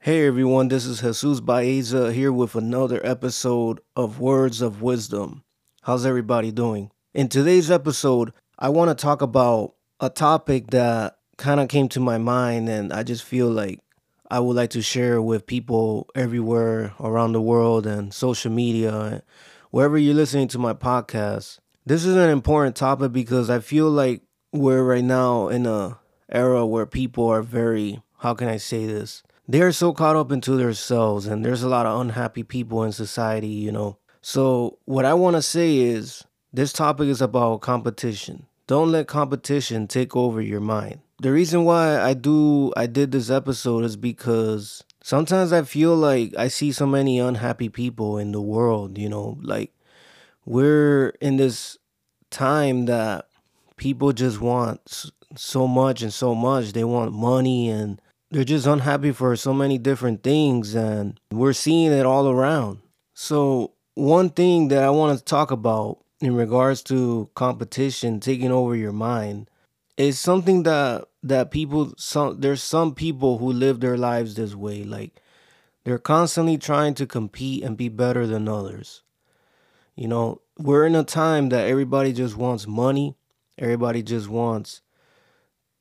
Hey everyone, this is Jesus Baeza here with another episode of Words of Wisdom. How's everybody doing? In today's episode, I want to talk about a topic that kind of came to my mind and I just feel like I would like to share with people everywhere around the world and social media, wherever you're listening to my podcast. This is an important topic because I feel like we're right now in a era where people are very, how can I say this? They are so caught up into themselves, and there's a lot of unhappy people in society, you know. So what I want to say is this topic is about competition. Don't let competition take over your mind. The reason why I did this episode is because sometimes I feel like I see so many unhappy people in the world, you know, like we're in this time that people just want so much and so much. They want money and they're just unhappy for so many different things, and we're seeing it all around. So one thing that I want to talk about in regards to competition taking over your mind is something that people, there's some people who live their lives this way. Like they're constantly trying to compete and be better than others. You know, we're in a time that everybody just wants money. Everybody just wants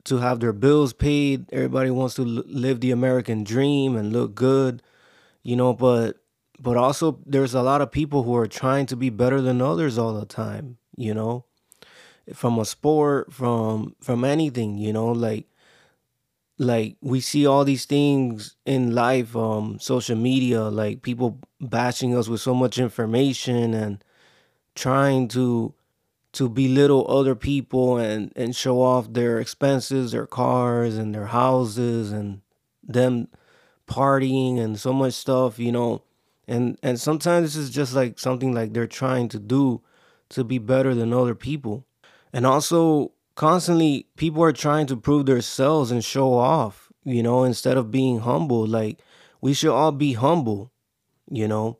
to have their bills paid. Everybody wants to live the American dream and look good, you know, but also there's a lot of people who are trying to be better than others all the time, you know, from a sport, from anything, you know, like we see all these things in life, social media, like people bashing us with so much information and trying to belittle other people and show off their expenses, their cars and their houses and them partying and so much stuff, you know. And sometimes this is just like something like they're trying to do to be better than other people. And also constantly people are trying to prove themselves and show off, you know, instead of being humble. Like we should all be humble, you know.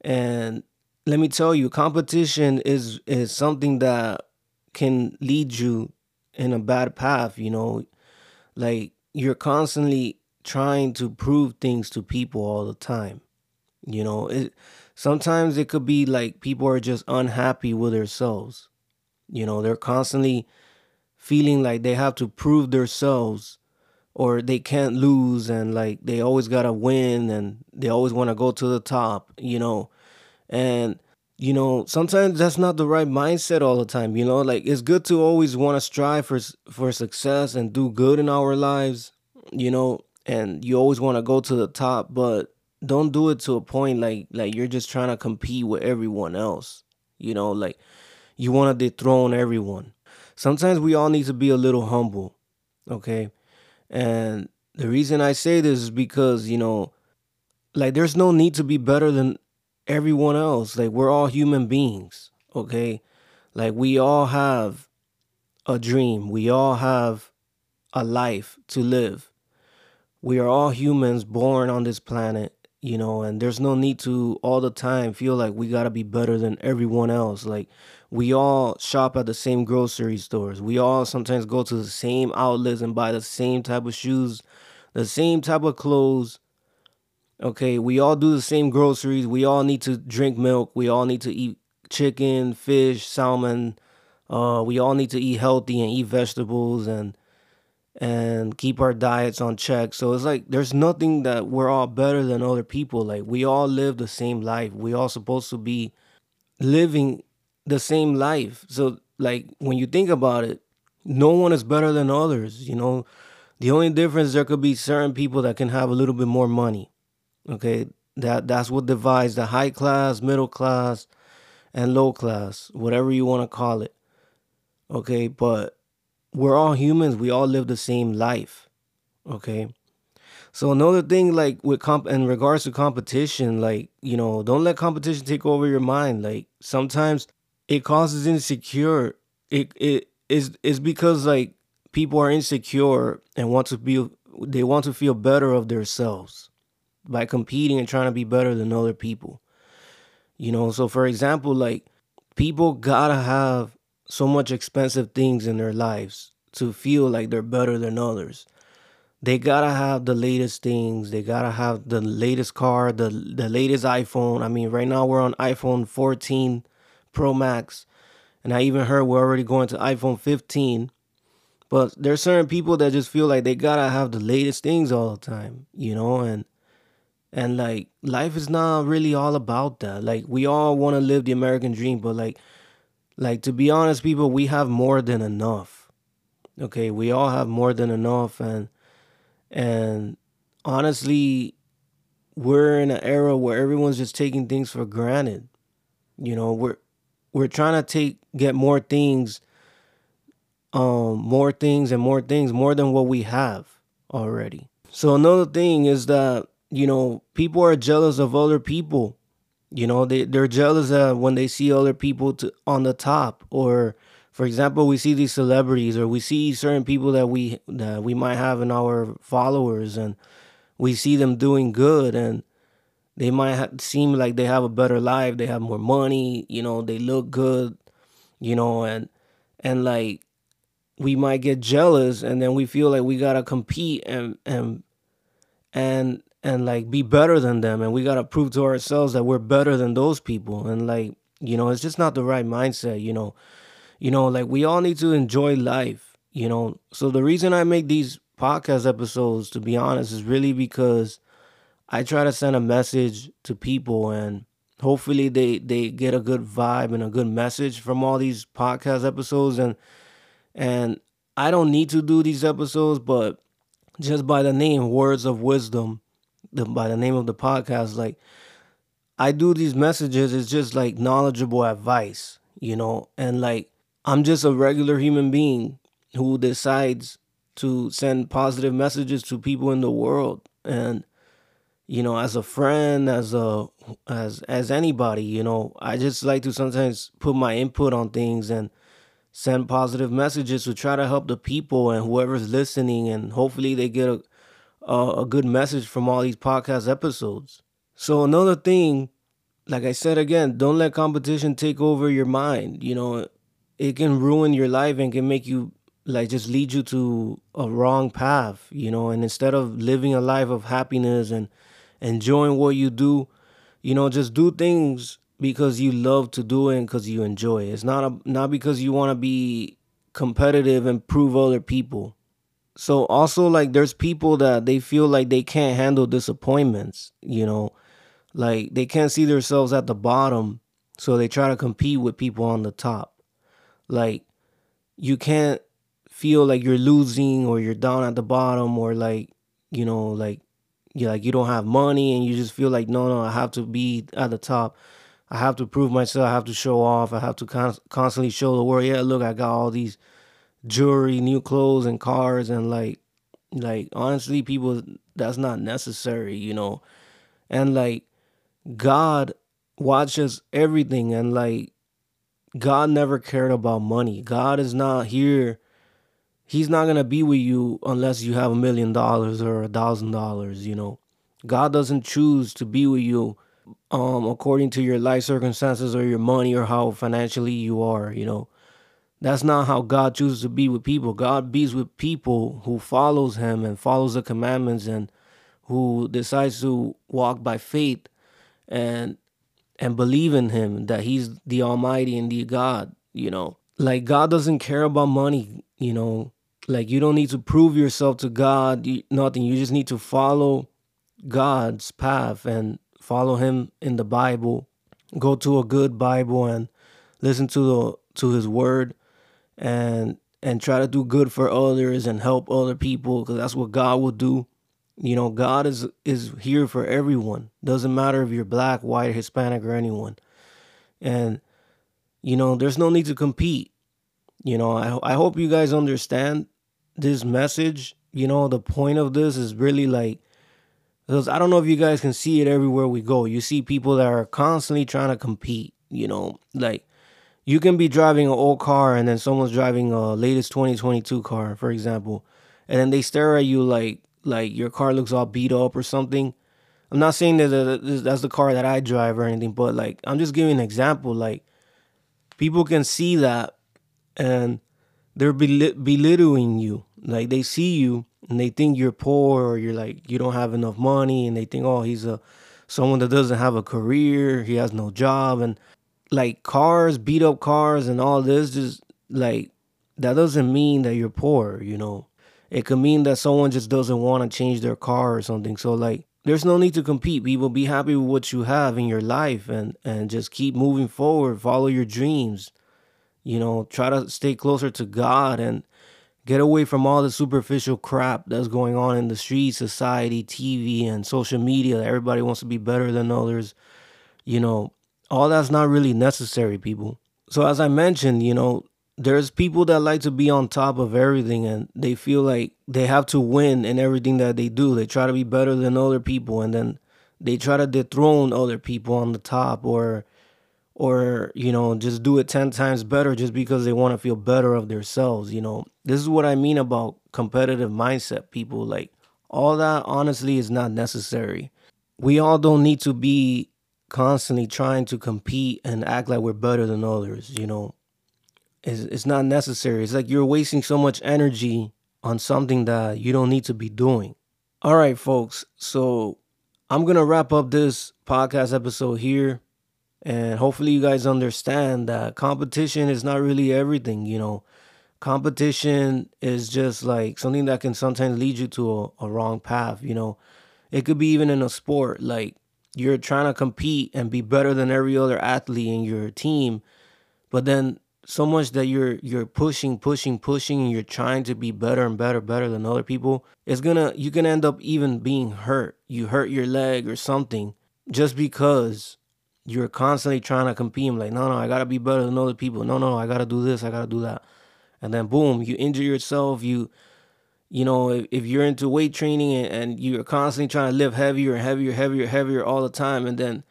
And let me tell you, competition is something that can lead you in a bad path, you know. Like you're constantly trying to prove things to people all the time. You know, sometimes it could be like people are just unhappy with themselves. You know, they're constantly feeling like they have to prove themselves or they can't lose, and like they always gotta win and they always wanna go to the top, you know. And, you know, sometimes that's not the right mindset all the time, you know. Like it's good to always want to strive for success and do good in our lives, you know, and you always want to go to the top, but don't do it to a point like you're just trying to compete with everyone else, you know, like you want to dethrone everyone. Sometimes we all need to be a little humble, okay? And the reason I say this is because, you know, like there's no need to be better than everyone else. Like we're all human beings, okay? Like we all have a dream. We all have a life to live. We are all humans born on this planet, you know, and there's no need to all the time feel like we gotta be better than everyone else. Like we all shop at the same grocery stores. We all sometimes go to the same outlets and buy the same type of shoes, the same type of clothes. Okay, we all do the same groceries. We all need to drink milk. We all need to eat chicken, fish, salmon. We all need to eat healthy and eat vegetables and keep our diets on check. So it's like there's nothing that we're all better than other people. Like we all live the same life. We all supposed to be living the same life. So like when you think about it, no one is better than others, you know. The only difference, there could be certain people that can have a little bit more money. Okay, that's what divides the high class, middle class, and low class, whatever you want to call it. Okay, but we're all humans. We all live the same life. Okay, so another thing, like with in regards to competition, like, you know, don't let competition take over your mind. Like sometimes it causes insecure. It's because like people are insecure and they want to feel better of themselves. by competing and trying to be better than other people. You know, so for example, like, people gotta have so much expensive things in their lives to feel like they're better than others. They gotta have the latest things. They gotta have the latest car, the latest iPhone. I mean, right now we're on iPhone 14 Pro Max. And I even heard we're already going to iPhone 15. But there's certain people that just feel like they gotta have the latest things all the time, you know? And like, life is not really all about that. Like, we all want to live the American dream, but like, to be honest, people, we have more than enough. Okay, we all have more than enough. And honestly, we're in an era where everyone's just taking things for granted. You know, we're trying to get more things more than what we have already. So another thing is that, you know, people are jealous of other people. You know, they're jealous when they see other people on the top, or for example, we see these celebrities, or we see certain people that we might have in our followers, and we see them doing good, and they might seem like they have a better life, they have more money, you know, they look good, you know, and like, we might get jealous, and then we feel like we gotta compete and like be better than them, and we gotta prove to ourselves that we're better than those people, and like, you know, it's just not the right mindset, you know. You know, like, we all need to enjoy life, you know. So the reason I make these podcast episodes, to be honest, is really because I try to send a message to people, and hopefully they get a good vibe and a good message from all these podcast episodes. And I don't need to do these episodes, but just by the name, Words of Wisdom, by the name of the podcast, like, I do these messages, it's just like knowledgeable advice, you know, and like, I'm just a regular human being who decides to send positive messages to people in the world. And, you know, as a friend, as anybody, you know, I just like to sometimes put my input on things and send positive messages to try to help the people and whoever's listening. And hopefully they get a good message from all these podcast episodes. So another thing, like I said, again, don't let competition take over your mind, you know. It can ruin your life and can make you, like, just lead you to a wrong path, you know. And instead of living a life of happiness and enjoying what you do, you know, just do things because you love to do it and because you enjoy it. It's not because you want to be competitive and prove other people. So also, like, there's people that they feel like they can't handle disappointments, you know. Like, they can't see themselves at the bottom, so they try to compete with people on the top. Like, you can't feel like you're losing or you're down at the bottom, or like, you know, like, you're like, you don't have money and you just feel like, no, I have to be at the top. I have to prove myself. I have to show off. I have to constantly show the world, yeah, look, I got all these jewelry, new clothes and cars. And like, honestly, people, that's not necessary, you know. And like, God watches everything, and like, God never cared about money. God is not here. He's not going to be with you unless you have $1 million or $1,000, you know. God doesn't choose to be with you according to your life circumstances or your money or how financially you are, you know. That's not how God chooses to be with people. God be with people who follows him and follows the commandments and who decides to walk by faith and believe in him, that he's the Almighty and the God, you know. Like, God doesn't care about money, you know. Like, you don't need to prove yourself to God, nothing. You just need to follow God's path and follow him in the Bible. Go to a good Bible and listen to his word and try to do good for others and help other people, because that's what God will do. You know, God is here for everyone. Doesn't matter if you're black, white, Hispanic, or anyone. And, you know, there's no need to compete. You know, I hope you guys understand this message. You know, the point of this is really like, because I don't know if you guys can see it everywhere we go. You see people that are constantly trying to compete, you know. Like, you can be driving an old car and then someone's driving a latest 2022 car, for example. And then they stare at you like your car looks all beat up or something. I'm not saying that that's the car that I drive or anything, but like I'm just giving an example. Like people can see that and they're belittling you. Like they see you and they think you're poor or you're like you don't have enough money, and they think, oh, he's someone that doesn't have a career, he has no job, and like cars, beat up cars and all this, just like that doesn't mean that you're poor, you know. It could mean that someone just doesn't want to change their car or something. So like there's no need to compete, people. Be happy with what you have in your life and just keep moving forward. Follow your dreams. You know, try to stay closer to God and get away from all the superficial crap that's going on in the street, society, TV, and social media. Everybody wants to be better than others. You know, all that's not really necessary, people. So as I mentioned, you know, there's people that like to be on top of everything and they feel like they have to win in everything that they do. They try to be better than other people and then they try to dethrone other people on the top or you know, just do it 10 times better just because they want to feel better of themselves, you know. This is what I mean about competitive mindset, people. Like all that honestly is not necessary. We all don't need to be constantly trying to compete and act like we're better than others, you know. It's not necessary. It's like you're wasting so much energy on something that you don't need to be doing. All right, folks. So I'm going to wrap up this podcast episode here. And hopefully you guys understand that competition is not really everything, you know. Competition is just like something that can sometimes lead you to a wrong path, you know. It could be even in a sport. Like you're trying to compete and be better than every other athlete in your team. But then so much that you're pushing and you're trying to be better and better than other people, you can end up even being hurt. You hurt your leg or something just because you're constantly trying to compete. I'm like, no, I gotta be better than other people. No, I gotta do this, I gotta do that. And then boom, you injure yourself. You know, if you're into weight training and you're constantly trying to lift heavier all the time, and then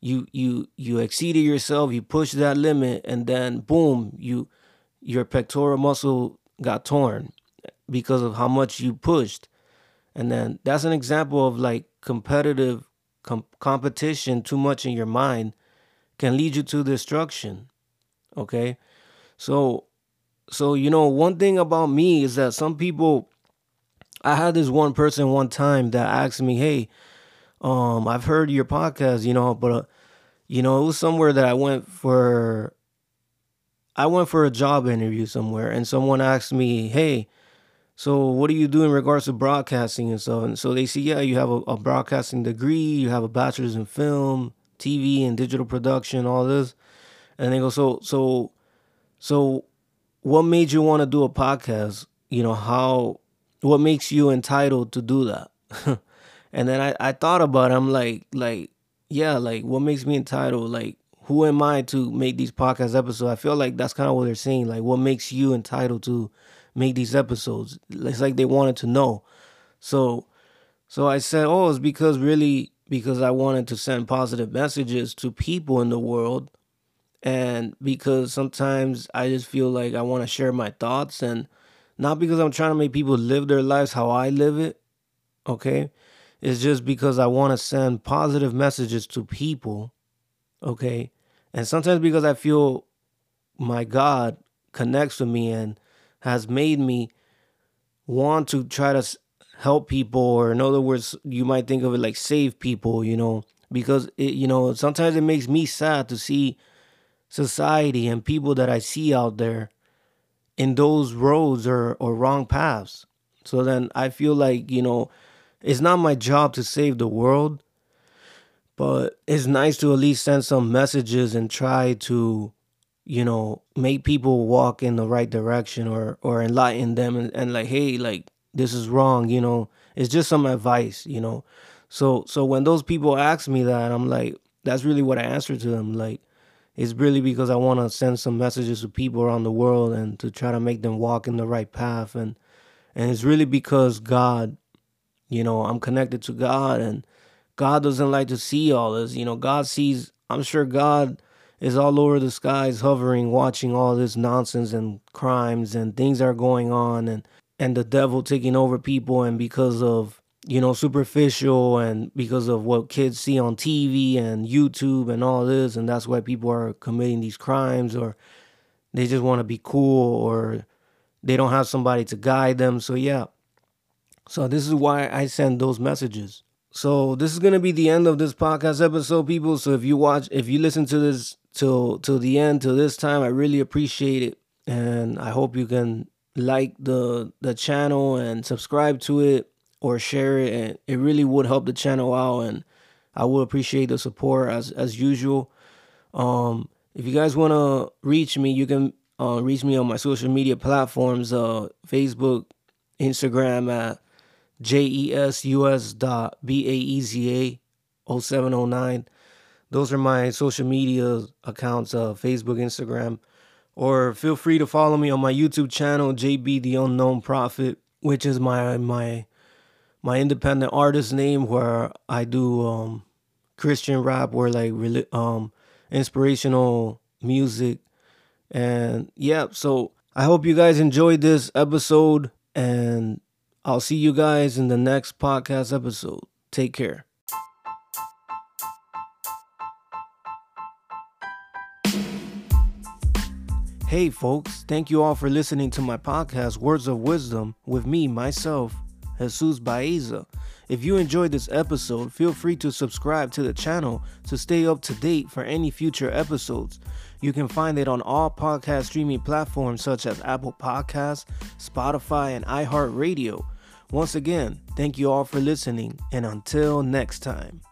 you exceeded yourself, you pushed that limit, and then boom, your pectoral muscle got torn because of how much you pushed. And then that's an example of like competition too much in your mind can lead you to destruction. Okay? So you know, one thing about me is that some people, I had this one person one time that asked me, hey, I've heard your podcast, you know, but, you know, it was somewhere that I went for a job interview somewhere, and someone asked me, hey, so what do you do in regards to broadcasting and stuff? And so they say, yeah, you have a broadcasting degree, you have a bachelor's in film, TV and digital production, all this. And they go, so what made you want to do a podcast? You know, what makes you entitled to do that? And then I thought about it. I'm like, yeah, like, what makes me entitled? Like, who am I to make these podcast episodes? I feel like that's kind of what they're saying. Like, what makes you entitled to make these episodes? It's like they wanted to know. So I said, oh, it's because I wanted to send positive messages to people in the world. And because sometimes I just feel like I want to share my thoughts, and not because I'm trying to make people live their lives how I live it. Okay. It's just because I want to send positive messages to people, okay? And sometimes because I feel my God connects with me and has made me want to try to help people, or in other words, you might think of it like save people, you know? Because, you know, sometimes it makes me sad to see society and people that I see out there in those roads or wrong paths. So then I feel like, you know, it's not my job to save the world, but it's nice to at least send some messages and try to, you know, make people walk in the right direction or enlighten them and like, hey, like, this is wrong, you know. It's just some advice, you know. So when those people ask me that, I'm like, that's really what I answer to them. Like, it's really because I want to send some messages to people around the world and to try to make them walk in the right path. And it's really because God, you know, I'm connected to God, and God doesn't like to see all this. You know, God sees, I'm sure God is all over the skies hovering, watching all this nonsense and crimes and things that are going on, and the devil taking over people. And because of superficial, and because of what kids see on TV and YouTube and all this, and that's why people are committing these crimes, or they just want to be cool, or they don't have somebody to guide them. So yeah, so this is why I send those messages. So this is going to be the end of this podcast episode, people. So if you listen to this till the end, till this time, I really appreciate it. And I hope you can like the channel and subscribe to it or share it. And it really would help the channel out. And I would appreciate the support as usual. If you guys want to reach me, you can reach me on my social media platforms, Facebook, Instagram at jesus.baeza0709. Those are my social media accounts, Facebook, Instagram. Or feel free to follow me on my YouTube channel, JB the Unknown Prophet, which is my independent artist name, where I do Christian rap or inspirational music. And yeah, so I hope you guys enjoyed this episode, and I'll see you guys in the next podcast episode. Take care. Hey folks, thank you all for listening to my podcast, Words of Wisdom, with me, myself, Jesus Baeza. If you enjoyed this episode, feel free to subscribe to the channel to stay up to date for any future episodes. You can find it on all podcast streaming platforms such as Apple Podcasts, Spotify, and iHeartRadio. Once again, thank you all for listening, and until next time.